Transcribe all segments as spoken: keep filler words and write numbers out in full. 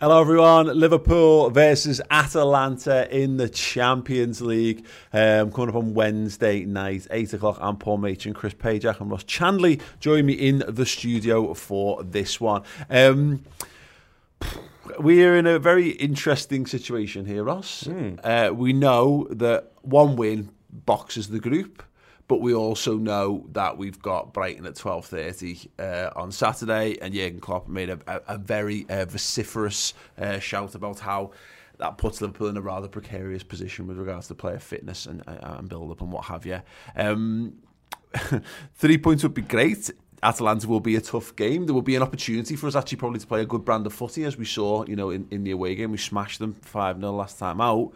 Hello everyone, Liverpool versus Atalanta in the Champions League. Um, coming up on Wednesday night, eight o'clock. I'm Paul Machin, Chris Pajak and Ross Chandley join me in the studio for this one. Um, we're in a very interesting situation here, Ross. Mm. Uh, we know that one win boxes the group, but we also know that we've got Brighton at twelve thirty uh, on Saturday, and Jürgen Klopp made a, a, a very uh, vociferous uh, shout about how that puts Liverpool in a rather precarious position with regards to player fitness and, uh, and build-up and what have you. Um, three points would be great. Atalanta will be a tough game. There will be an opportunity for us actually probably to play a good brand of footy, as we saw, you know, in, in the away game. We smashed them five nil last time out.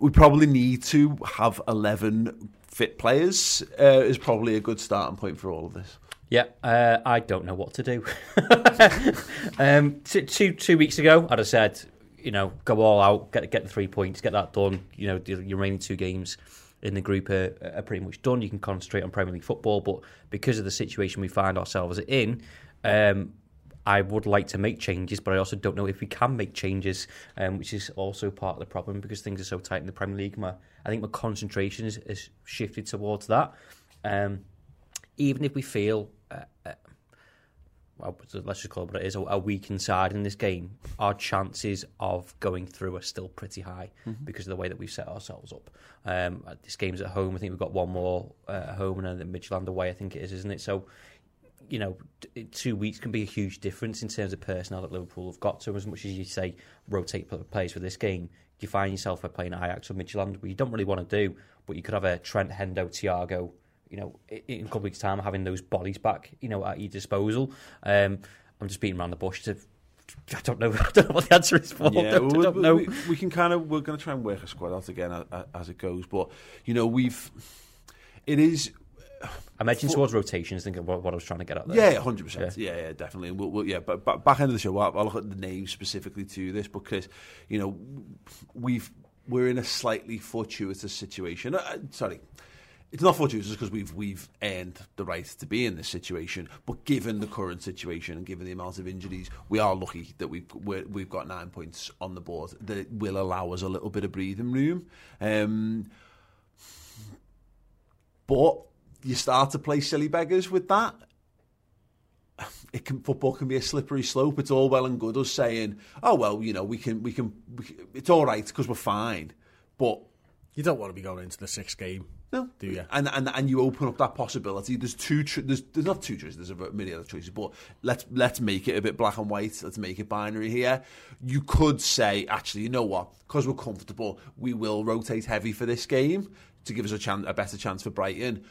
We probably need to have eleven fit players uh, is probably a good starting point for all of this. Yeah, uh, I don't know what to do. um, two, two, two weeks ago, I'd have said, you know, go all out, get get the three points, get that done. You know, the remaining two games in the group are, are pretty much done. You can concentrate on Premier League football, but because of the situation we find ourselves in, um, I would like to make changes, but I also don't know if we can make changes, um, which is also part of the problem because things are so tight in the Premier League. My, I think my concentration is, is shifted towards that. Um, even if we feel, uh, uh, well, let's just call it what it is, a, a weak inside in this game, our chances of going through are still pretty high mm-hmm. because of the way that we've set ourselves up. Um, this game's at home. I think we've got one more uh, at home and then Midtjylland away, I think it is, isn't it? So, you know, two weeks can be a huge difference in terms of personnel that Liverpool have got to. As much as you say, rotate players for this game, you find yourself playing Ajax or Midtjylland, which you don't really want to do, but you could have a Trent, Hendo, Thiago, you know, in a couple of weeks' time, having those bodies back, you know, at your disposal. Um, I'm just beating around the bush to... I don't know. I don't know what the answer is for. Yeah, I don't, we, I don't know. We, we can kind of... We're going to try and work a squad out again as it goes, but, you know, we've... It is... I'm edging towards rotations, thinking what, what I was trying to get at there. Yeah, one hundred percent. Yeah, yeah, yeah definitely. And we'll, we'll, yeah, but, but back end of the show, I'll, I'll look at the names specifically to this because, you know, we've, we're in a slightly fortuitous situation. Uh, sorry, it's not fortuitous because we've we've earned the right to be in this situation, but given the current situation and given the amount of injuries, we are lucky that we've we're, we've got nine points on the board that will allow us a little bit of breathing room. Um, but... You start to play silly beggars with that. It can, football can be a slippery slope. It's all well and good us saying, "Oh well, you know, we can, we can, we can it's all right because we're fine." But you don't want to be going into the sixth game, no, do you? And and and you open up that possibility. There's two. Cho- there's, there's not two choices. There's a many other choices. But let's let's make it a bit black and white. Let's make it binary here. You could say, actually, you know what? Because we're comfortable, we will rotate heavy for this game to give us a chance, a better chance for Brighton.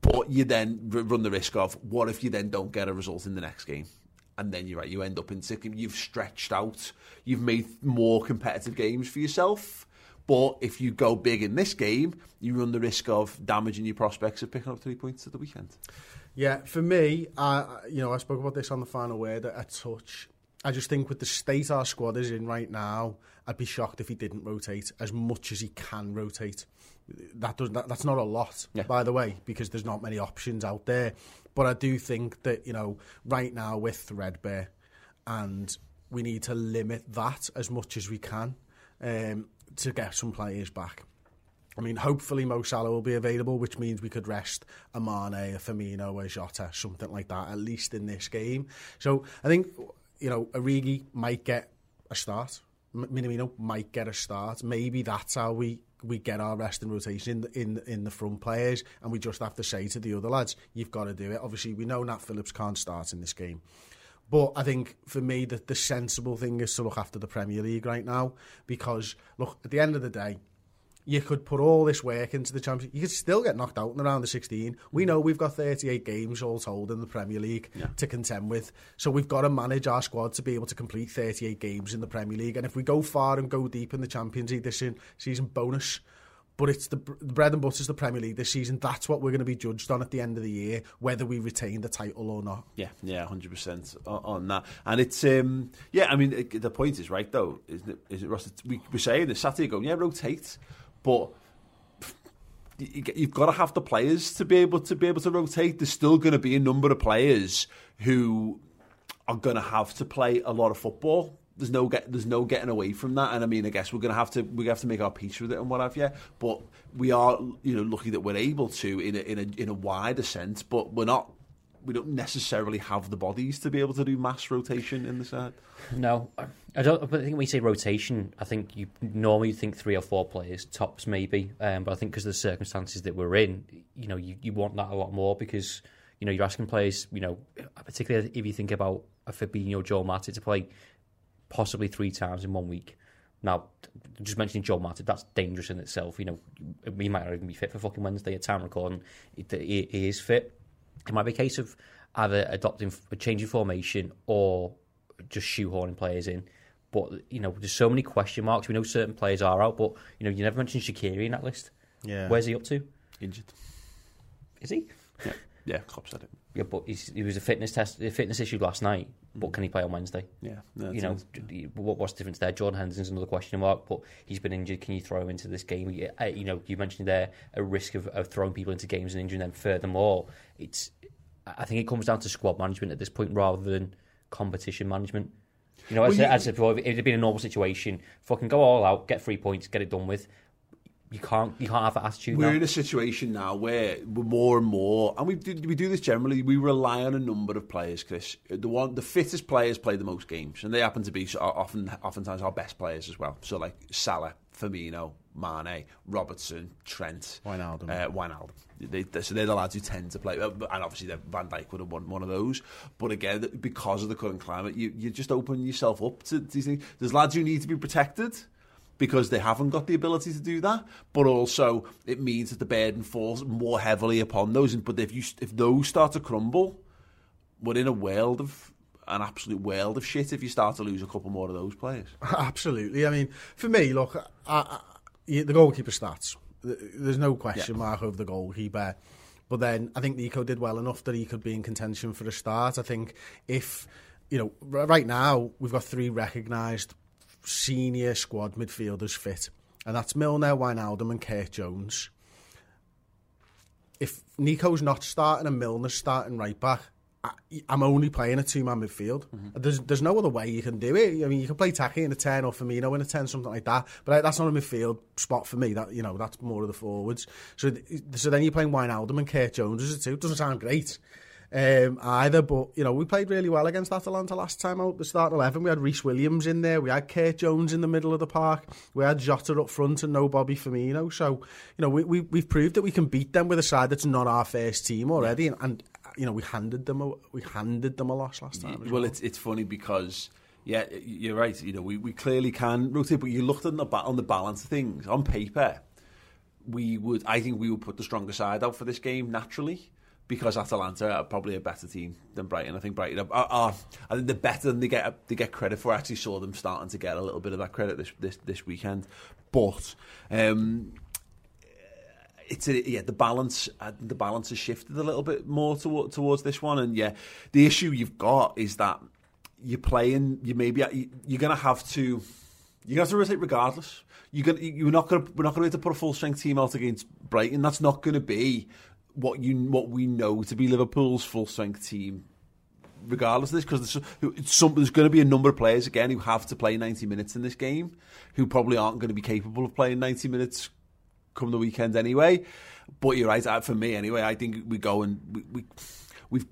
But you then run the risk of what if you then don't get a result in the next game, and then you're right, you end up in sick. You've stretched out, you've made more competitive games for yourself. But if you go big in this game, you run the risk of damaging your prospects of picking up three points at the weekend. Yeah, for me, I, you know, I spoke about this on the final word a touch. I just think with the state our squad is in right now, I'd be shocked if he didn't rotate as much as he can rotate. that doesn't that, that's not a lot, yeah. by the way, because there's not many options out there. But I do think that, you know, right now with Threadbare, and we need to limit that as much as we can um, to get some players back. I mean, hopefully Mo Salah will be available, which means we could rest a Mane, a Firmino, a Jota, something like that, at least in this game. So I think, you know, Origi might get a start. Minamino might get a start. Maybe that's how we, we get our rest and rotation in the, in, in the front players, and we just have to say to the other lads, you've got to do it. Obviously, we know Nat Phillips can't start in this game. But I think, for me, the, the sensible thing is to look after the Premier League right now, because, look, at the end of the day, you could put all this work into the Champions League. You could still get knocked out in the round of sixteen. We know we've got thirty-eight games all told in the Premier League yeah. to contend with. So we've got to manage our squad to be able to complete thirty-eight games in the Premier League. And if we go far and go deep in the Champions League this season, bonus. But it's the, the bread and butter is the Premier League this season. That's what we're going to be judged on at the end of the year, whether we retain the title or not. Yeah, yeah, one hundred percent on that. And it's, um, yeah, I mean, it, the point is, right, though, isn't it, is it Ross? We were saying this Saturday going, yeah, rotate. But you've got to have the players to be able to be able to rotate. There's still going to be a number of players who are going to have to play a lot of football. There's no get, there's no getting away from that. And I mean, I guess we're going to have to we have to make our peace with it and what have you. But we are, you know, lucky that we're able to in a, in a in a wider sense. But we're not. We don't necessarily have the bodies to be able to do mass rotation in the side. No, I don't. But I think when you say rotation, I think you normally think three or four players, tops maybe. Um, but I think because of the circumstances that we're in, you know, you, you want that a lot more because you know you're asking players, you know, particularly if you think about a Fabinho, Joel Matip to play possibly three times in one week. Now, just mentioning Joel Matip, that's dangerous in itself. You know, he might not even be fit for fucking Wednesday at time recording. He, he, he is fit. It might be a case of either adopting a change in formation or just shoehorning players in. But, you know, there's so many question marks. We know certain players are out, but, you know, you never mentioned Shaqiri in that list. Yeah. Where's he up to? Injured. Is he? Yeah, yeah, Klopp said it. Yeah, but he's, it was a fitness test, a fitness issue last night, but can he play on Wednesday? Yeah. No, you know, nice. what, what's the difference there? Jordan Henderson's another question mark, but he's been injured. Can you throw him into this game? You know, you mentioned there a risk of, of throwing people into games and injuring them. Furthermore, it's... I think it comes down to squad management at this point rather than competition management. You know, well, as, you, as if it had been a normal situation, fucking go all out, get three points, get it done with. You can't, you can't have that attitude. We're now in a situation now where we're more and more, and we do, we do this generally. We rely on a number of players, Chris. The one, the fittest players play the most games, and they happen to be often, oftentimes our best players as well. So like Salah, Firmino, Mane, Robertson, Trent, Wijnaldum. Uh, Wijnaldum. They, they, so they're the lads who tend to play, and obviously Van Dijk would have won one of those. But again, because of the current climate, you you just open yourself up to these things. There's lads who need to be protected because they haven't got the ability to do that, but also it means that the burden falls more heavily upon those. But if you if those start to crumble, we're in a world of an absolute world of shit if you start to lose a couple more of those players. Absolutely. I mean, for me, look, I, I, the goalkeeper stats, there's no question yeah. mark over the goalkeeper. But then I think Nico did well enough that he could be in contention for a start. I think if, you know, right now we've got three recognised senior squad midfielders fit, and that's Milner, Wijnaldum and Kurt Jones. If Nico's not starting and Milner's starting right back, I, I'm only playing a two-man midfield. Mm-hmm. There's there's no other way you can do it. I mean, you can play Taki in a ten or Firmino in a ten, something like that. But that's not a midfield spot for me. That you know, that's more of the forwards. So so then you're playing Wijnaldum and Kurt Jones as a two. Doesn't sound great. Um, either, but you know, we played really well against Atalanta last time out. The starting eleven, we had Rhys Williams in there, we had Kurt Jones in the middle of the park, we had Jota up front, and no Bobby Firmino. So you know, we, we we've proved that we can beat them with a side that's not our first team already, and, and you know, we handed them a, we handed them a loss last time. Well, well, it's it's funny because yeah, you're right. You know, we, we clearly can rotate, but you looked on the on the balance of things on paper. We would, I think, we would put the stronger side out for this game naturally, because Atalanta are probably a better team than Brighton. I think Brighton are, are I think they're better than they get they get credit for. I actually saw them starting to get a little bit of that credit this this, this weekend. But um, it's a, yeah the balance the balance has shifted a little bit more to, towards this one. And yeah, the issue you've got is that you're playing. You maybe you're going to have to. You have to rotate regardless. You're gonna, you're not gonna, we're not going to have to put a full strength team out against Brighton. That's not going to be what you what we know to be Liverpool's full strength team, regardless of this, because there's, there's going to be a number of players again who have to play ninety minutes in this game, who probably aren't going to be capable of playing ninety minutes come the weekend anyway. But you're right, for me anyway, I think we go and we, we we've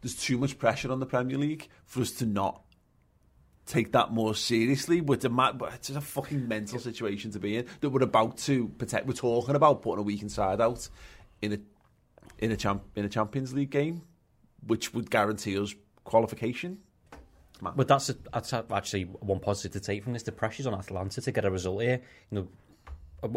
there's too much pressure on the Premier League for us to not take that more seriously. But it's just a fucking mental situation to be in, that we're about to protect. We're talking about putting a weak inside out in a in a champ in a Champions League game, which would guarantee us qualification. Man. But that's, a, that's actually one positive to take from this. The pressure's on Atalanta to get a result here. You know,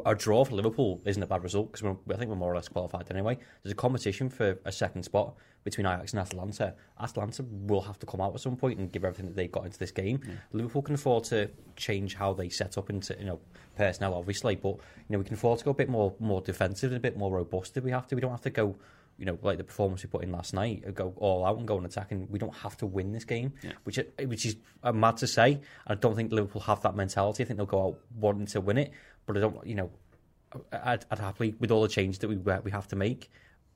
a, a draw for Liverpool isn't a bad result, because I think we're more or less qualified anyway. There's a competition for a second spot between Ajax and Atalanta. Atalanta will have to come out at some point and give everything that they've got into this game. Mm. Liverpool can afford to change how they set up into, you know, personnel, obviously, but you know, we can afford to go a bit more more defensive and a bit more robust if we have to. We don't have to go, you know, like the performance we put in last night, go all out and go and attack, and we don't have to win this game, yeah. which which is mad to say. I don't think Liverpool have that mentality. I think they'll go out wanting to win it, but I don't, you know, I'd, I'd happily, with all the changes that we we have to make,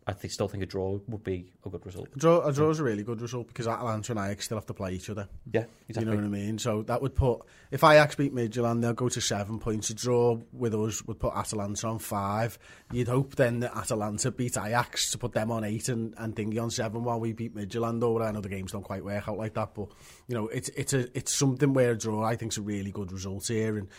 I th- still think a draw would be a good result. A draw, a draw is a really good result, because Atalanta and Ajax still have to play each other. Yeah, exactly. You know what I mean? So that would put, if Ajax beat Midtjylland, they'll go to seven points. A draw with us would put Atalanta on five. You'd hope then that Atalanta beat Ajax to put them on eight and, and Dingy on seven while we beat Midtjylland. Or I know the games don't quite work out like that, but you know, it's it's a it's something where a draw I think is a really good result here, and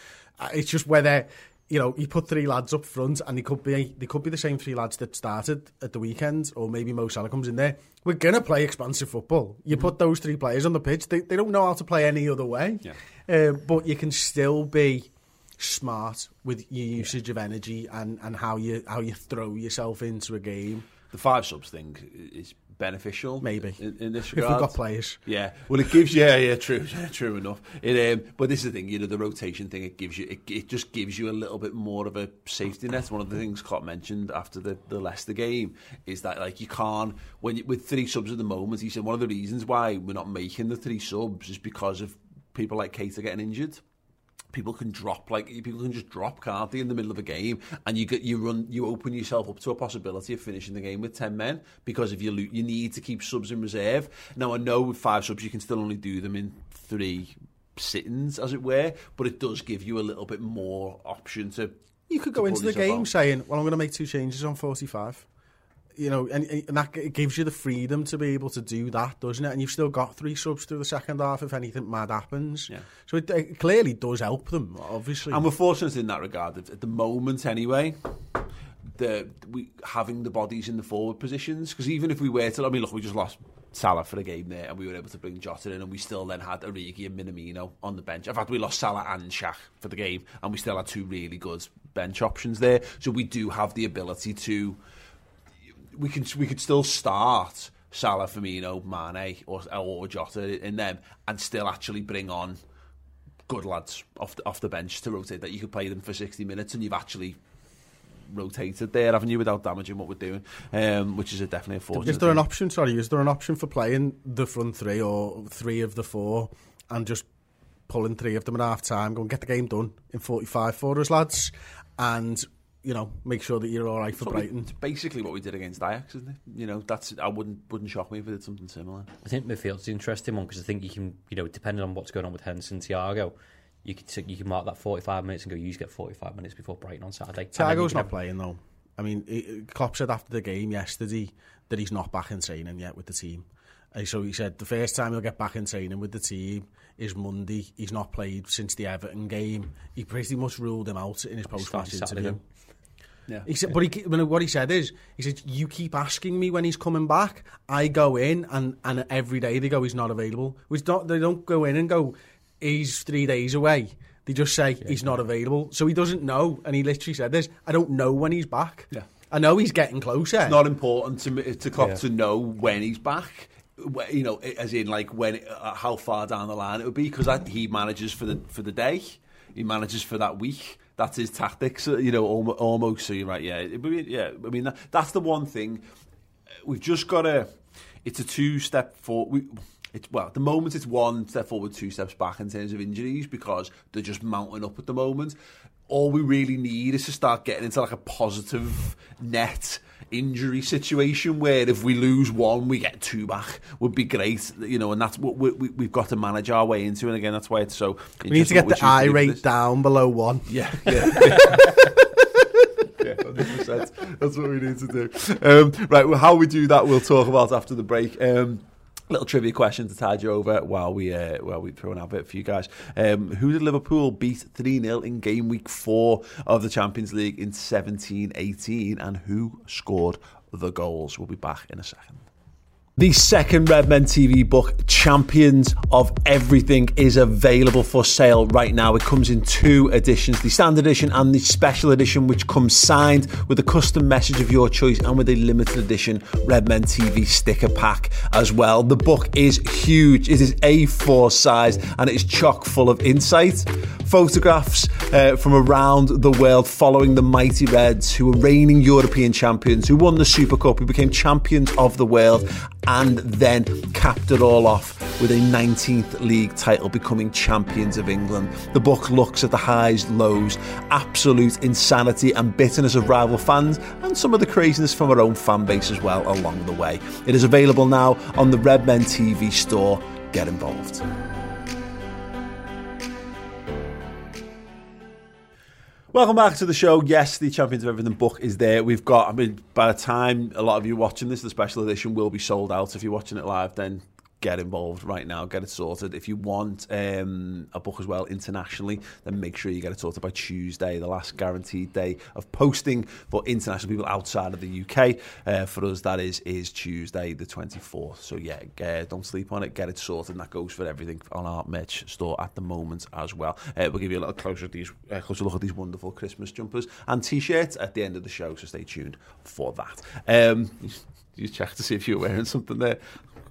it's just whether. You know, he put three lads up front, and they could be they could be the same three lads that started at the weekend, or maybe Mo Salah comes in there. We're going to play expansive football. You mm-hmm. put those three players on the pitch, they, they don't know how to play any other way. Yeah. Uh, but you can still be smart with your usage yeah. of energy and, and how you how you throw yourself into a game. The five subs thing is beneficial, maybe in, in this regard. If we've got players, yeah. Well, it gives you, yeah, yeah, true, yeah, true enough. It, um, but this is the thing, you know, the rotation thing. It gives you, it, it just gives you a little bit more of a safety net. One of the things Klopp mentioned after the, the Leicester game is that, like, you can't when you, with three subs at the moment. He said one of the reasons why we're not making the three subs is because of people like Keita getting injured. People can drop, like people can just drop, can't they, in the middle of a game, and you get you run you open yourself up to a possibility of finishing the game with ten men, because if you lo- you need to keep subs in reserve. Now I know with five subs you can still only do them in three sittings, as it were, but it does give you a little bit more option to. You could go into the game out. saying, "Well, I'm going to make two changes on forty-five." You know, and, and that it gives you the freedom to be able to do that, doesn't it? And you've still got three subs through the second half if anything mad happens. Yeah. So it, it clearly does help them, obviously. And we're fortunate in that regard. At the moment, anyway, the we having the bodies in the forward positions, because even if we were to, I mean, look, we just lost Salah for a game there, and we were able to bring Jota in, and we still then had Origi and Minamino on the bench. In fact, we lost Salah and Shaq for the game, and we still had two really good bench options there. So we do have the ability to. We can we could still start Salah, Firmino, Mane, or, or Jota in them, and still actually bring on good lads off the, off the bench to rotate that. You could play them for sixty minutes, and you've actually rotated there, haven't you, without damaging what we're doing, um, which is a definitely a fortunate. Is there an option? Sorry, is there an option for playing the front three or three of the four, and just pulling three of them at half time, go and get the game done in forty-five for us, lads, and. You know, make sure that you're all right for so Brighton. It's basically what we did against Ajax, isn't it? You know, that's I wouldn't wouldn't shock me if we did something similar. I think midfield's an interesting one, because I think you can, you know, depending on what's going on with Henderson, Thiago, you could you can mark that forty-five minutes and go, you just get forty-five minutes before Brighton on Saturday. Thiago's not have... playing though. I mean, it, Klopp said after the game yesterday that he's not back in training yet with the team. So he said the first time he'll get back in training with the team is Monday. He's not played since the Everton game. He pretty much ruled him out in his post-match interview. Him. Yeah. He said, but he, what he said is, he said, you keep asking me when he's coming back. I go in and, and every day they go, he's not available. Which not, they don't go in and go, he's three days away. They just say, yeah, he's yeah. not available. So he doesn't know. And he literally said this, I don't know when he's back. Yeah. I know he's getting closer. It's not important to me, to Klopp yeah. to know when he's back. You know, as in like when, uh, how far down the line it would be, because he manages for the for the day, he manages for that week. That's his tactics, you know, almost. So you're right, yeah, yeah. I mean, that, that's the one thing we've just got to. It's a two step forward. It's, well, at the moment it's one step forward, two steps back in terms of injuries because they're just mounting up at the moment. All we really need is to start getting into like a positive net injury situation where if we lose one, we get two back. Would be great, you know, and that's what we, we, we've got to manage our way into. And again, that's why it's so... We need to get the eye rate down below one. Yeah, yeah. yeah. one hundred percent. That's what we need to do. Um, right, well, how we do that, we'll talk about after the break. Um, little trivia question to tide you over while we uh, while we throw an advert for you guys. Um, who did Liverpool beat three nil in game week four of the Champions League in seventeen eighteen, and who scored the goals? We'll be back in a second. The second Redmen T V book, Champions of Everything, is available for sale right now. It comes in two editions, the standard edition and the special edition, which comes signed with a custom message of your choice and with a limited edition Redmen T V sticker pack as well. The book is huge. It is A four size and it is chock full of insight, photographs uh, from around the world following the mighty Reds, who were reigning European champions, who won the Super Cup, who became champions of the world, and then capped it all off with a nineteenth league title, becoming champions of England. The book looks at the highs, lows, absolute insanity and bitterness of rival fans, and some of the craziness from our own fan base as well along the way. It is available now on the Redmen T V store. Get involved. Welcome back to the show. Yes, the Champions of Everything book is there. We've got, I mean, by the time a lot of you are watching this, the special edition will be sold out. If you're watching it live, then get involved right now. Get it sorted. If you want um, a book as well internationally, then make sure you get it sorted by Tuesday, the last guaranteed day of posting for international people outside of the U K. Uh, for us, that is is Tuesday the twenty-fourth. So yeah, uh, don't sleep on it. Get it sorted. And that goes for everything on our merch store at the moment as well. Uh, we'll give you a little closer, at these, uh, closer look at these wonderful Christmas jumpers and T-shirts at the end of the show, so stay tuned for that. Um, you check to see if you're wearing something there.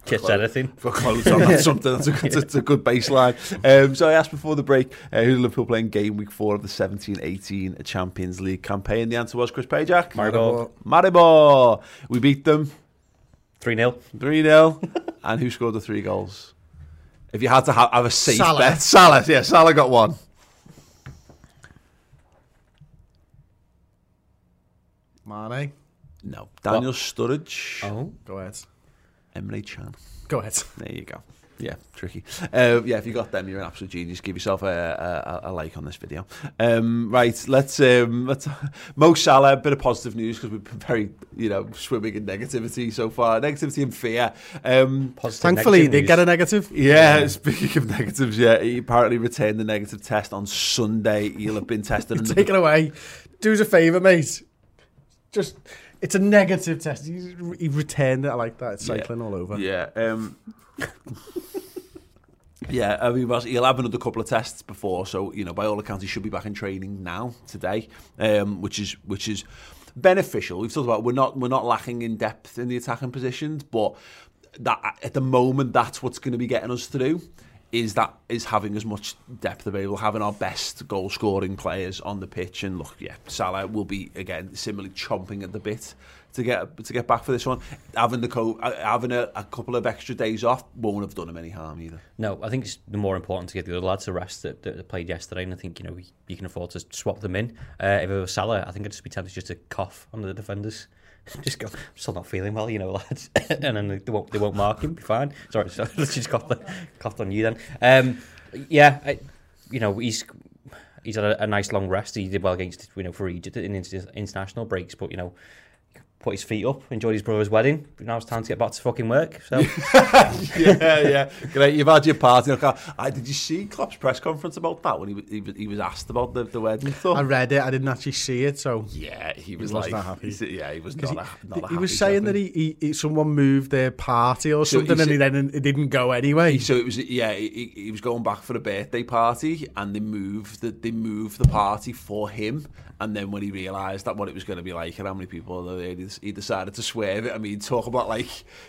Kiss anything. For clothes on, that's something. That's a good, that's a good baseline. Um, so I asked before the break, uh, who did Liverpool play in game week four of the seventeen eighteen Champions League campaign? The answer was Chris Pajak. Maribor. Maribor. We beat them. three nil. three nil. And who scored the three goals? If you had to have, have a safe Salah. bet. Salah. Yeah, Salah got one. Mane? No. Daniel what? Sturridge. Oh, go ahead. Emre Can. Go ahead. There you go. Yeah, tricky. Uh, yeah, if you got them, you're an absolute genius. Give yourself a, a, a like on this video. Um, right, let's um, let's Mo Salah. A bit of positive news because we've been very, you know, swimming in negativity so far. Negativity and fear. Um, positive, thankfully, they get a negative. Yeah, yeah. Speaking of negatives, yeah, he apparently returned the negative test on Sunday. He'll have been tested. Take another... it away. Do us a favour, mate. Just. It's a negative test. He, he returned it. I like that. It's cycling yeah. all over. Yeah. Um, yeah, I mean, he'll have another couple of tests before. So, you know, by all accounts, he should be back in training now, today, um, which is which is beneficial. We've talked about we're not we're not lacking in depth in the attacking positions, but that at the moment, that's what's going to be getting us through. Is that is having as much depth available, having our best goal scoring players on the pitch. And look, yeah, Salah will be again similarly chomping at the bit to get to get back for this one. Having the co- having a, a couple of extra days off won't have done him any harm either. No, I think it's more important to get the other lads a rest that, that played yesterday, and I think, you know, you can afford to swap them in. Uh, if it was Salah, I think I'd just be tempted just to cough on the defenders. Just go, I'm still not feeling well, you know, lads. And then they won't, they won't mark him, be fine. Sorry, sorry let's just cough, cough on you then. Um, yeah, I, you know, he's he's had a, a nice long rest. He did well against, you know, for Egypt in international breaks, but, you know, put his feet up, enjoyed his brother's wedding. Now it's time to get back to fucking work. So yeah, yeah, great. You've had your party. I, did you see Klopp's press conference about that when he was, he was asked about the, the wedding stuff? I read it. I didn't actually see it. So yeah, he was, he was like, not happy. Yeah, he was not. He, a, not a he happy was saying seven. that he, he someone moved their party or so something, and he then it didn't go anyway. So it was yeah, he, he was going back for a birthday party, and they moved the they moved the party for him. And then when he realised that what it was going to be like and how many people there were, he decided to swerve it. I mean, talk about like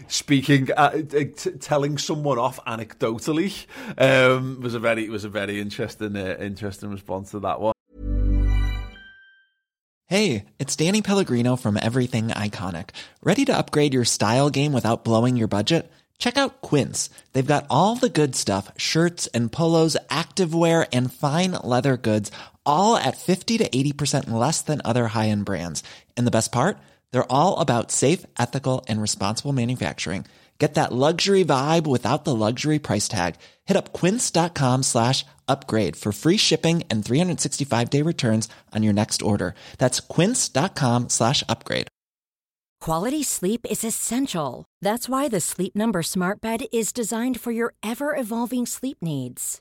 speaking, uh, t- telling someone off anecdotally um, was a very was a very interesting uh, interesting response to that one. Hey, it's Danny Pellegrino from Everything Iconic. Ready to upgrade your style game without blowing your budget? Check out Quince. They've got all the good stuff, shirts and polos, activewear and fine leather goods, all at fifty to eighty percent less than other high-end brands. And the best part? They're all about safe, ethical and responsible manufacturing. Get that luxury vibe without the luxury price tag. Hit up quince.com slash upgrade for free shipping and three sixty-five day returns on your next order. That's quince.com slash upgrade. Quality sleep is essential. That's why the Sleep Number Smart Bed is designed for your ever-evolving sleep needs.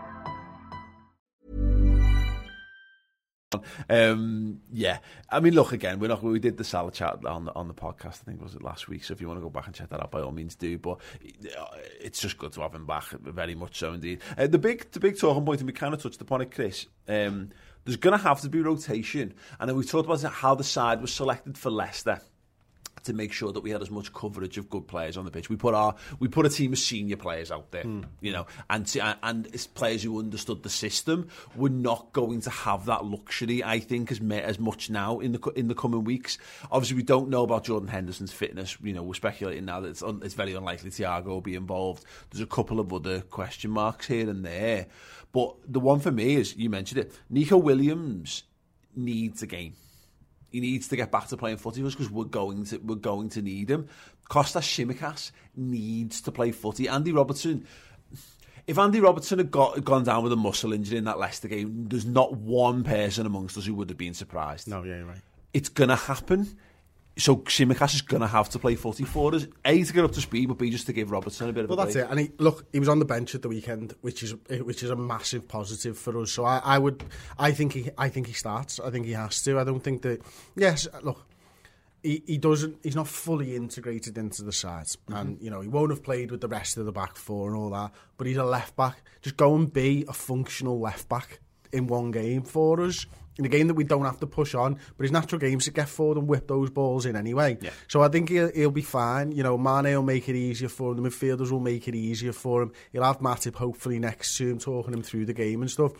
Um, yeah, I mean, look, again, we're not, we did the Salah chat on the, on the podcast, I think was it last week, so if you want to go back and check that out, by all means do, but it's just good to have him back, very much so indeed. Uh, the big the big talking point, and we kind of touched upon it, Chris, um there's going to have to be rotation. And then we talked about how the side was selected for Leicester to make sure that we had as much coverage of good players on the pitch. We put our we put a team of senior players out there, mm. you know, and to, and it's players who understood the system. We're not going to have that luxury, I think, as as much now in the in the coming weeks. Obviously, we don't know about Jordan Henderson's fitness. You know, we're speculating now that it's un, it's very unlikely Thiago will be involved. There's a couple of other question marks here and there, but the one for me is, you mentioned it, Nico Williams needs a game. He needs to get back to playing footy because we're going to we're going to need him. Kostas Tsimikas needs to play footy. Andy Robertson, if Andy Robertson had got gone down with a muscle injury in that Leicester game, there's not one person amongst us who would have been surprised. No, yeah, you're right. It's gonna happen. So Tsimikas is gonna have to play footy for us. A to get up to speed, but B just to give Robertson a bit well, of. Well, that's break. It. And he, look, he was on the bench at the weekend, which is which is a massive positive for us. So I, I would, I think he, I think he starts. I think he has to. I don't think that. Yes, look, he, he doesn't. He's not fully integrated into the side, mm-hmm. and you know he won't have played with the rest of the back four and all that. But he's a left back. Just go and be a functional left back in one game for us. In a game that we don't have to push on, but his natural game's to get forward and whip those balls in anyway. Yeah. So I think he'll, he'll be fine. You know, Mane will make it easier for him. The midfielders will make it easier for him. He'll have Matip hopefully next to him, talking him through the game and stuff.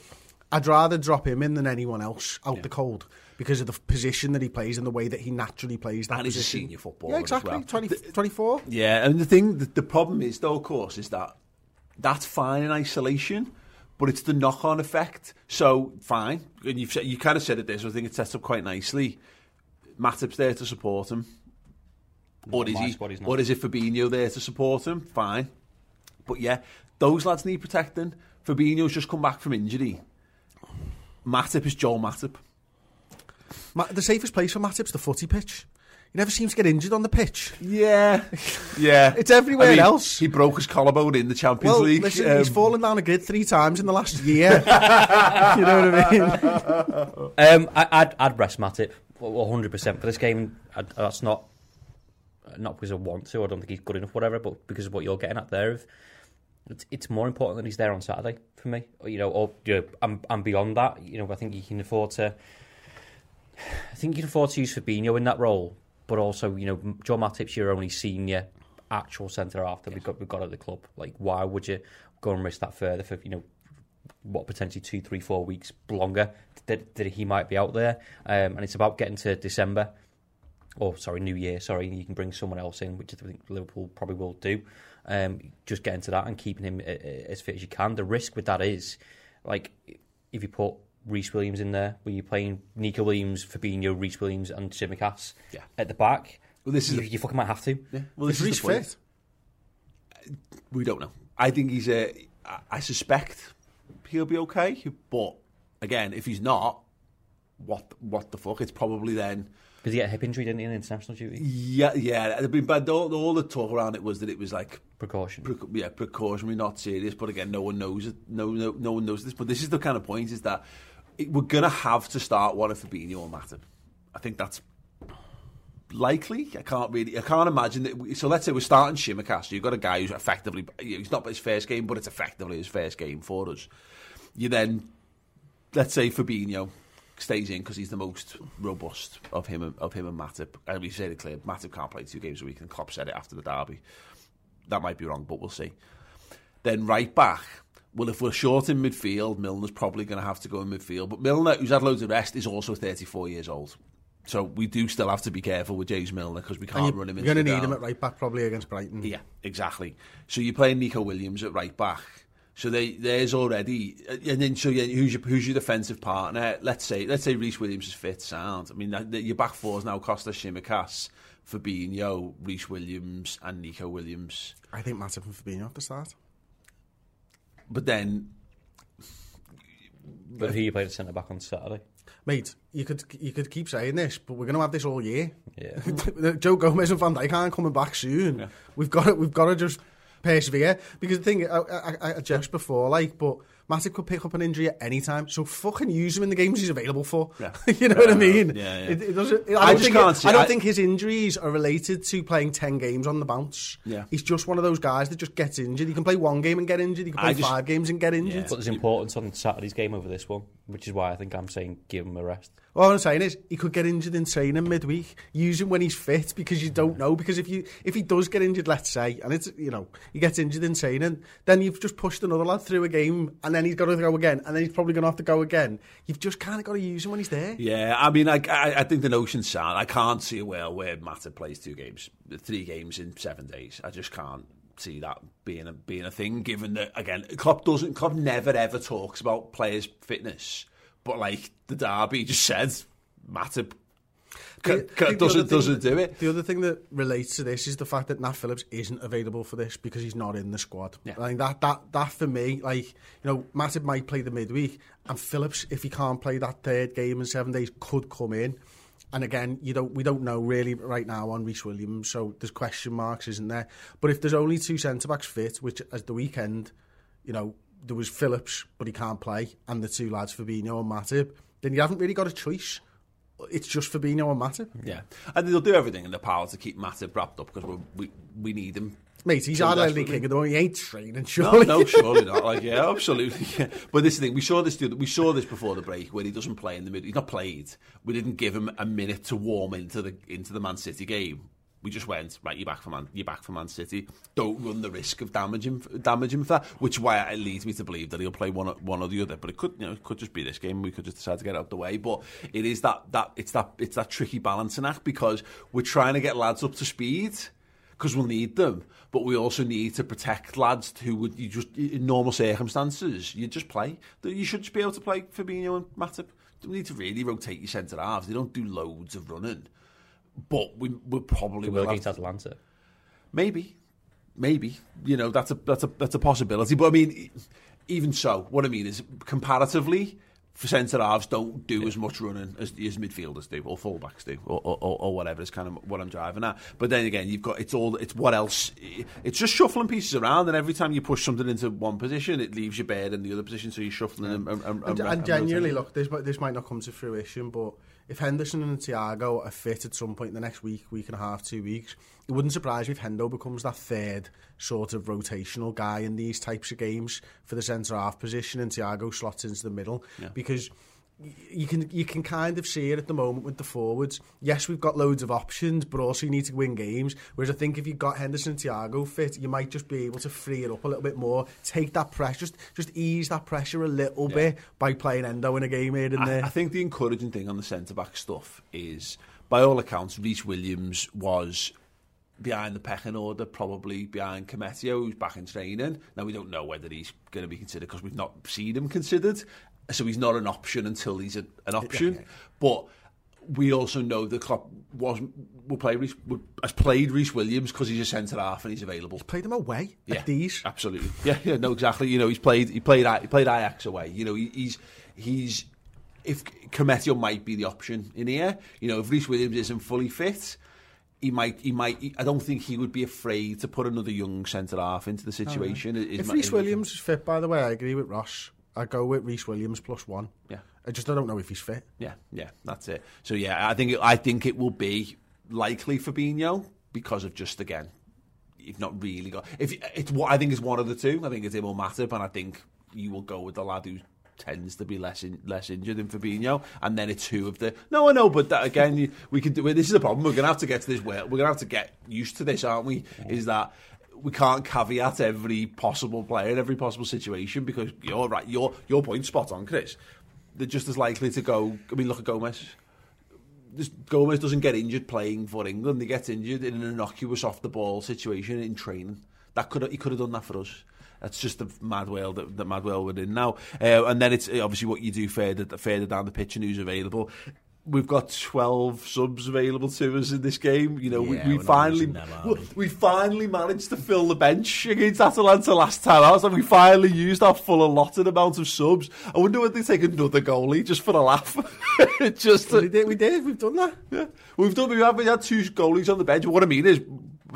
I'd rather drop him in than anyone else out yeah. the cold because of the position that he plays and the way that he naturally plays that and position. He's a senior footballer. Yeah, exactly. As well. twenty, the, twenty-four. Yeah, and the thing, the, the problem is though, of course, is that that's fine in isolation, but it's the knock-on effect. So, fine. And you've said, you kind of said it there, so I think it sets up quite nicely. Matip's there to support him. Or is, he, or is it Fabinho there to support him? Fine. But yeah, those lads need protecting. Fabinho's just come back from injury. Matip is Joel Matip. Ma- the safest place for Matip's the footy pitch. He never seems to get injured on the pitch. Yeah, yeah. It's everywhere I mean, else. He broke his collarbone in the Champions well, League. Listen, um, he's fallen down a grid three times in the last year. You know what I mean? um, I, I'd, I'd rest Matip one hundred percent for this game. I, that's not not because I want to. I don't think he's good enough, whatever. But because of what you're getting at there, if, it's, it's more important that he's there on Saturday for me. You know, or you know, and, and beyond that, you know, I think you can afford to. I think you can afford to use Fabinho in that role. But also, you know, Joe Matip's your only senior actual centre half that yes. we've got, we've got at the club. Like, why would you go and risk that further for, you know, what, potentially two, three, four weeks longer that, that he might be out there? Um, and it's about getting to December, or sorry, New Year, sorry, and you can bring someone else in, which I think Liverpool probably will do. um, just getting to that and keeping him as fit as you can. The risk with that is, like, if you put Rhys Williams in there, where you're playing Nico Williams, Fabinho, Rhys Williams and Tsimikas yeah. at the back, well, this is you, the... you fucking might have to. Yeah. Well, is Rhys fit? We don't know. I think he's a... I suspect he'll be okay, but again, if he's not, what what the fuck? It's probably then... Because he got a hip injury, didn't he, in international duty? Yeah, yeah. But all, all the talk around it was that it was like... Precaution. Pre- yeah, precautionary, not serious, but again, no one knows it. No, no, no one knows this, but this is the kind of point, is that it, we're going to have to start one of Fabinho or Matip. I think that's likely. I can't really... I can't imagine that... We, so let's say we're starting Tsimikas, so you've got a guy who's effectively... It's not his first game, but it's effectively his first game for us. You then... Let's say Fabinho stays in because he's the most robust of him and, of him and Matip. And we say it clear, Matip can't play two games a week, and Klopp said it after the derby. That might be wrong, but we'll see. Then right back, well, if we're short in midfield, Milner's probably going to have to go in midfield. But Milner, who's had loads of rest, is also thirty-four years old. So we do still have to be careful with James Milner because we can't run him into the ground. You're going to need him at right back probably against Brighton. Yeah, exactly. So you're playing Nico Williams at right back. So they, there's already, and then so yeah, who's your who's your defensive partner? Let's say let's say Rhys Williams is fit, sound. I mean, that, that your back four is now Kostas Tsimikas, Fabinho, Rhys Williams, and Nico Williams. I think Matip and Fabinho have to start. But then, but who you played at centre back on Saturday? Mate, you could you could keep saying this, but we're going to have this all year. Yeah, Joe Gomez and Van Dijk aren't coming back soon. Yeah. We've got it. We've got to just persevere, because the thing I, I, I judged before, like, but Matip could pick up an injury at any time, so fucking use him in the games he's available for. Yeah. you know yeah, what I mean? Yeah, yeah. It, it doesn't. It, I, I don't, think, can't it, see, I don't I, think his injuries are related to playing ten games on the bounce. Yeah, he's just one of those guys that just gets injured. He can play one game and get injured. He can play just, five games and get injured. Yeah. But there's importance on Saturday's game over this one, which is why I think I'm saying give him a rest. Well, what I'm saying is he could get injured in training midweek. Use him when he's fit, because you don't know. Because if you if he does get injured, let's say, and it's you know he gets injured in training, then you've just pushed another lad through a game, and then he's got to go again, and then he's probably going to have to go again. You've just kind of got to use him when he's there. Yeah, I mean, I I, I think the notion's sound. I can't see a world where Matip plays two games, three games in seven days. I just can't see that being a being a thing. Given that again, Klopp doesn't. Klopp never ever talks about players' fitness. But like the derby just said, Matip c- c- doesn't doesn't do it. The other thing that relates to this is the fact that Nat Phillips isn't available for this because he's not in the squad. Yeah. Like that that that for me, like you know, Matip might play the midweek, and Phillips, if he can't play that third game in seven days, could come in. And again, you don't we don't know really right now on Rhys Williams, so there's question marks, isn't there? But if there's only two centre backs fit, which as the weekend, you know. There was Phillips, but he can't play, and the two lads, Fabinho and Matip, then you haven't really got a choice. It's just Fabinho and Matip. Yeah. And they'll do everything in their power to keep Matip wrapped up, because we we need him. Mate, he's our only king of the one. He ain't training, surely. No, no, surely not. Like, yeah, absolutely. Yeah. But this is the thing, we saw this dude, we saw this before the break, where he doesn't play in the middle. He's not played. We didn't give him a minute to warm into the into the Man City game. We just went, right, you're back for Man, you're back for Man City. Don't run the risk of damaging damaging for that, which why it leads me to believe that he'll play one one or the other. But it could, you know, it could just be this game. We could just decide to get out of the way. But it is that that it's that it's that tricky balancing act, because we're trying to get lads up to speed because we'll need them, but we also need to protect lads who would you just in normal circumstances you just play. You should just be able to play Fabinho and Matip. You need to really rotate your centre halves. They don't do loads of running. But we we'll probably will against Atalanta. Maybe, maybe you know that's a that's a that's a possibility. But I mean, even so, what I mean is comparatively, centre halves don't do yeah. as much running as, as midfielders do, or fullbacks do, or, or, or whatever is kind of what I'm driving at. But then again, you've got it's all it's what else? It's just shuffling pieces around, and every time you push something into one position, it leaves your bed in the other position. So you're shuffling. Yeah. And, and, and, and, and genuinely, look, this this might not come to fruition, but. If Henderson and Thiago are fit at some point in the next week, week and a half, two weeks, it wouldn't surprise me if Hendo becomes that third sort of rotational guy in these types of games for the centre-half position, and Thiago slots into the middle. Yeah. Because you can you can kind of see it at the moment with the forwards. Yes, we've got loads of options, but also you need to win games. Whereas I think if you've got Henderson and Thiago fit, you might just be able to free it up a little bit more, take that pressure, just just ease that pressure a little yeah. bit by playing Endo in a game here and I, there. I think the encouraging thing on the centre-back stuff is, by all accounts, Rhys Williams was behind the pecking order, probably behind Cometio, who's back in training. Now, we don't know whether he's going to be considered because we've not seen him considered. So he's not an option until he's a, an option. Yeah, yeah. But we also know that Klopp was, will play, has played Rhys Williams because he's a centre-half and he's available. He's played him away yeah, at these. Absolutely. Yeah, yeah, no, exactly. You know, he's played he played, he played Ajax away. You know, he, he's... he's if Cometio might be the option in here. You know, if Rhys Williams isn't fully fit, he might, he might, he, I don't think he would be afraid to put another young centre-half into the situation. Oh, yeah. If Rhys Williams is fit, by the way, I agree with Ross. I go with Rhys Williams plus one. Yeah. I just I don't know if he's fit. Yeah, yeah, that's it. So, yeah, I think it, I think it will be likely Fabinho because of just, again, you've not really got... If it's what I think is one of the two. I think it's him or Matip, and I think you will go with the lad who tends to be less in, less injured than Fabinho, and then it's two of the... No, I know, but that, again, you, we can do it. This is the problem. We're going to have to get to this. We're going to have to get used to this, aren't we? Yeah. Is that... we can't caveat every possible player in every possible situation because you're right. Your your point's spot on, Chris. They're just as likely to go. I mean, look at Gomez. This, Gomez doesn't get injured playing for England. He gets injured in an innocuous off the ball situation in training. That could he could have done that for us. That's just the mad world that the mad world we're in now. Uh, and then it's obviously what you do further further down the pitch and who's available. We've got twelve subs available to us in this game. You know, yeah, we, we finally them, we, we finally managed to fill the bench against Atalanta last time out, and we finally used our full allotted amount of subs. I wonder whether they take another goalie just for a laugh. Just to, we did, we did, we've done that. Yeah, we've done. We have we had two goalies on the bench. What I mean is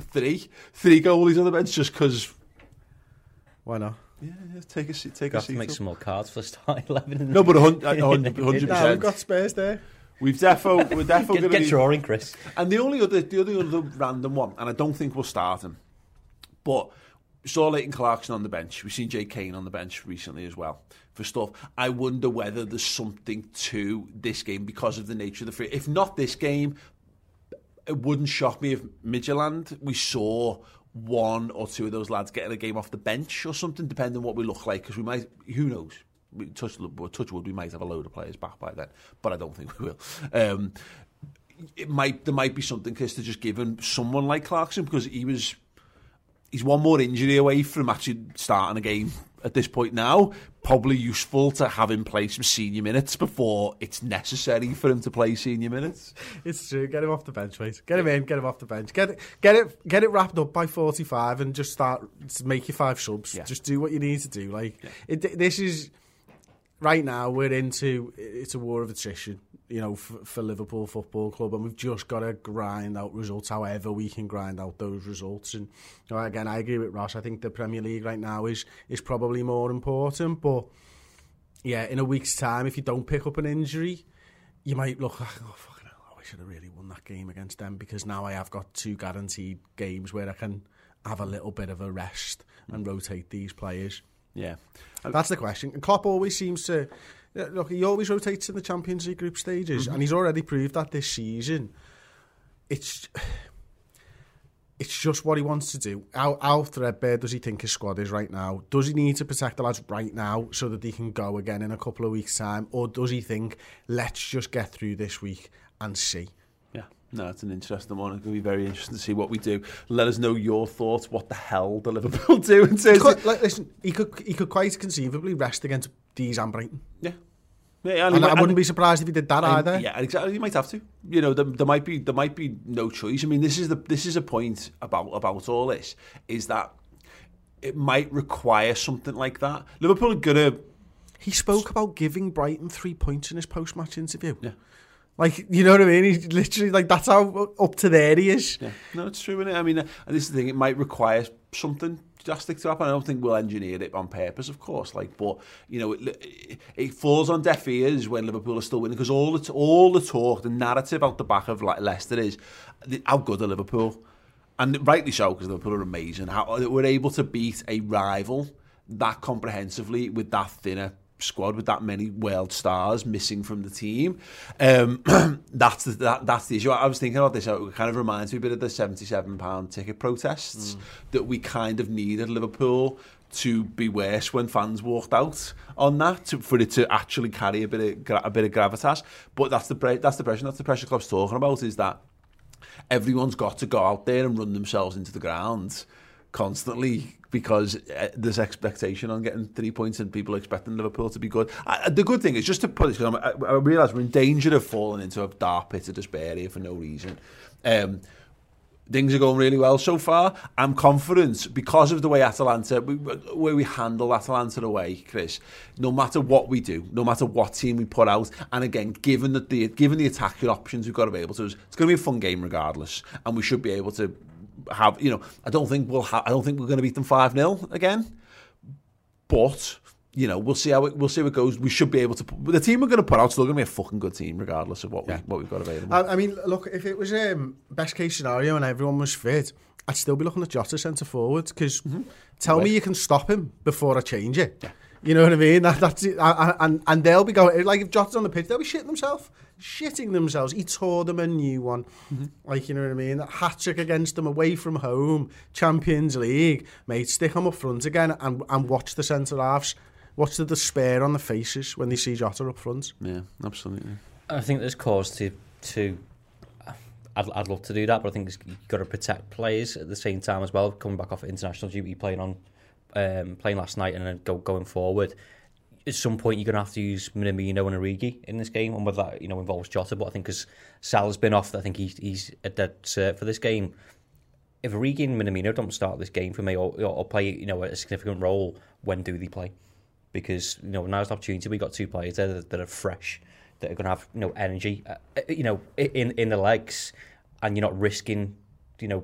three, three goalies on the bench just because. Why not? Yeah, yeah, take a seat. Take you a have seat. To make up some more cards for starting eleven. No, but one hundred percent. No, we've got spares there. We've defo, we're defo get, gonna get be... drawing, Chris. And the only other, the other, other random one, and I don't think we'll start him, but we saw Leighton Clarkson on the bench. We've seen Jay Kane on the bench recently as well for stuff. I wonder whether there's something to this game because of the nature of the free. If not this game, it wouldn't shock me if Midtjylland we saw one or two of those lads getting a game off the bench or something, depending on what we look like, because we might. Who knows? We touch, touch wood, we might have a load of players back by then, but I don't think we will. Um, it might there might be something, Chris, to just giving someone like Clarkson, because he was he's one more injury away from actually starting a game at this point now. Probably useful to have him play some senior minutes before it's necessary for him to play senior minutes. It's true. Get him off the bench, mate. Get him in. Get him off the bench. Get it. Get it. Get it wrapped up by forty-five, and just start make your five subs. Yeah. Just do what you need to do. Like yeah. it, this is. Right now, we're into it's a war of attrition, you know, for, for Liverpool Football Club, and we've just got to grind out results. However, we can grind out those results, and you know, again, I agree with Ross. I think the Premier League right now is is probably more important. But yeah, in a week's time, if you don't pick up an injury, you might look like, oh fucking hell, I should have really won that game against them, because now I have got two guaranteed games where I can have a little bit of a rest and rotate these players. Yeah, that's the question. And Klopp always seems to look. He always rotates in the Champions League group stages, mm-hmm. and he's already proved that this season. It's it's just what he wants to do. How, how threadbare does he think his squad is right now? Does he need to protect the lads right now so that they can go again in a couple of weeks' time, or does he think let's just get through this week and see? No, it's an interesting one. It's going to be very interesting to see what we do. Let us know your thoughts. What the hell do Liverpool do? In terms could, of... like, listen, he could he could quite conceivably rest against Dees and Brighton. Yeah. yeah and and might, I wouldn't and, be surprised if he did that and, either. Yeah, exactly. You might have to. You know, there, there might be there might be no choice. I mean, this is the this is a point about about all this, is that it might require something like that. Liverpool are going to... He spoke about giving Brighton three points in his post-match interview. Yeah. Like, you know what I mean? He's literally, like, that's how up to there he is. Yeah. No, it's true, isn't it? I mean, uh, and this is the thing, it might require something drastic to happen. I don't think we'll engineer it on purpose, of course. Like, but, you know, it, it, it falls on deaf ears when Liverpool are still winning, because all the, all the talk, the narrative out the back of like Leicester is, the, how good are Liverpool? And rightly so, because Liverpool are amazing. How they were able to beat a rival that comprehensively with that thinner squad, with that many world stars missing from the team. Um, that's the, that, that's the issue. I was thinking about this. It kind of reminds me a bit of the seventy-seven pound ticket protests mm. that we kind of needed Liverpool to be worse when fans walked out on that, to, for it to actually carry a bit of a bit of gravitas. But that's the that's the pressure. That's the pressure Klopp's talking about. Is that everyone's got to go out there and run themselves into the ground constantly, because uh, there's expectation on getting three points and people expecting Liverpool to be good. I, the good thing is, just to put it, because I, I realise we're in danger of falling into a dark pit of despair here for no reason. Um, things are going really well so far. I'm confident because of the way Atalanta, we, where we handle Atalanta away, Chris, no matter what we do, no matter what team we put out, and again, given that the given the attacking options we've got to be able to, it's going to be a fun game regardless, and we should be able to have, you know, I don't think we'll ha- I don't think we're going to beat them five nil again, but you know, we'll see how it, we'll see how it goes. We should be able to put, the team we're going to put out, still going to be a fucking good team regardless of what we yeah. what we've got available. I, I mean, look, if it was um, best case scenario and everyone was fit, I'd still be looking at Jota centre forward, because mm-hmm. tell me you can stop him before I change it. Yeah. You know what I mean? That, that's it. I, I, and and they'll be going, like, if Jota's on the pitch, they'll be shitting themselves. Shitting themselves. He tore them a new one. Mm-hmm. Like, you know what I mean? That hat-trick against them away from home, Champions League. Mate, stick them up front again and, and watch the centre-halves. Watch the despair on the faces when they see Jota up front. Yeah, absolutely. I think there's cause to... to I'd, I'd love to do that, but I think it's, you've got to protect players at the same time as well. Coming back off international duty, playing on... Um, playing last night and then go, going forward, at some point you're going to have to use Minamino and Origi in this game, and whether that, you know, involves Jota. But I think because Salah's been off, I think he's, he's a dead cert for this game. If Origi and Minamino don't start this game for me, or, or play, you know, a significant role, when do they play? Because, you know, now's the opportunity. We got two players there that, that are fresh, that are going to have, you know, energy, uh, you know, in in the legs, and you're not risking, you know,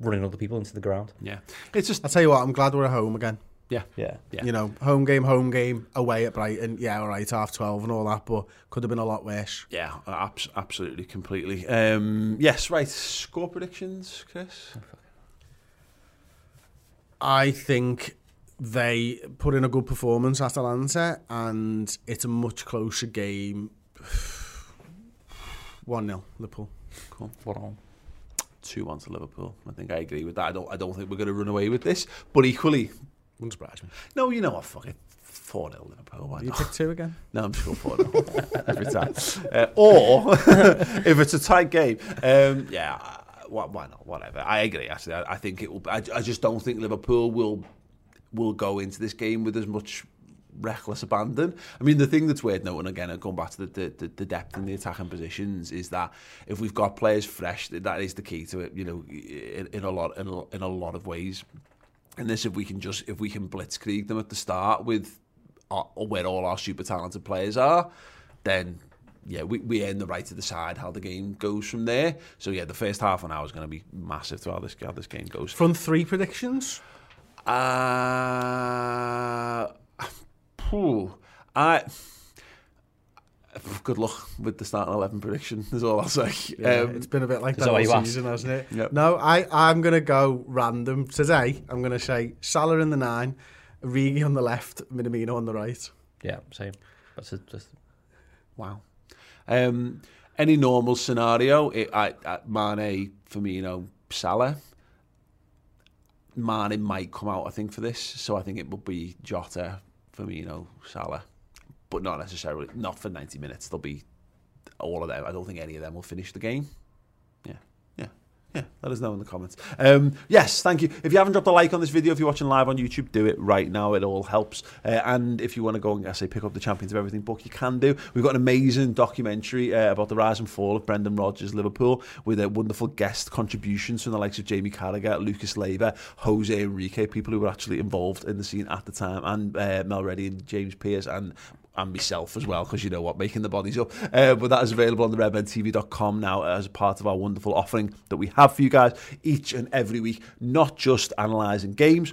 running other people into the ground. Yeah, it's just. I tell you what, I'm glad we're at home again. Yeah, yeah, yeah. You know, home game, home game, away at Brighton. Yeah, all right, half twelve and all that, but could have been a lot worse. Yeah, absolutely, completely. Um, yes, right. Score predictions, Chris. I think they put in a good performance, Atalanta, and it's a much closer game. One nil, Liverpool. Cool. One all. two one to Liverpool. I think I agree with that. I don't I don't think we're going to run away with this, but equally... Wouldn't surprise me. No, you know what, fuck it. four nil Liverpool, why not? You pick two again? No, I'm just going four nil every time. Uh, or, if it's a tight game, um, yeah, why, why not? Whatever. I agree, actually. I, I think it will... I, I just don't think Liverpool will will go into this game with as much reckless abandon. I mean, the thing that's weird now, and again, I come back to the, the, the depth in the attacking positions, is that if we've got players fresh, that is the key to it. You know, in, in a lot, in a, in a lot of ways. And this, if we can just, if we can blitzkrieg them at the start with our, where all our super talented players are, then yeah, we we earn the right to decide how the game goes from there. So yeah, the first half an hour is going to be massive to how this how this game goes. Front three predictions. Uh Ooh, I good luck with the starting eleven prediction. Is all I'll say. Yeah, um, it's been a bit like that all season, hasn't it? Yep. No, I I'm gonna go random today. I'm gonna say Salah in the nine, Origi on the left, Minamino on the right. Yeah, same. That's a, just wow. Um, any normal scenario, it, I, I, Mane, Firmino, Salah. Mane might come out, I think, for this, so I think it will be Jota, Firmino, Salah, but not necessarily, not for ninety minutes. There'll be all of them. I don't think any of them will finish the game. Yeah, yeah, yeah. Let us know in the comments. Um, yes, thank you. If you haven't dropped a like on this video, if you're watching live on YouTube, do it right now. It all helps. Uh, and if you want to go and, I say, pick up the Champions of Everything book, you can do. We've got an amazing documentary uh, about the rise and fall of Brendan Rodgers' Liverpool, with a wonderful guest contributions from the likes of Jamie Carragher, Lucas Leiva, Jose Enrique, people who were actually involved in the scene at the time, and uh, Mel Reddy and James Pearce and and myself as well, because you know what, making the bodies up. Uh, but that is available on the Redmen T V dot com now as part of our wonderful offering that we have for you guys each and every week, not just analysing games,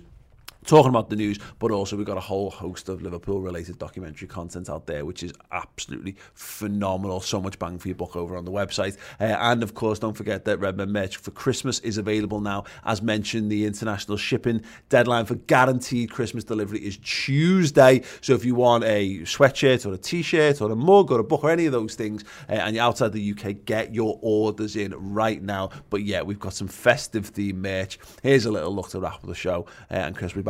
talking about the news, but also we've got a whole host of Liverpool-related documentary content out there, which is absolutely phenomenal. So much bang for your buck over on the website. Uh, and, of course, don't forget that Redmen merch for Christmas is available now. As mentioned, the international shipping deadline for guaranteed Christmas delivery is Tuesday. So if you want a sweatshirt or a T-shirt or a mug or a book or any of those things, uh, and you're outside the U K, get your orders in right now. But, yeah, we've got some festive-themed merch. Here's a little look to wrap up the show. Uh, and, Chris, we'll be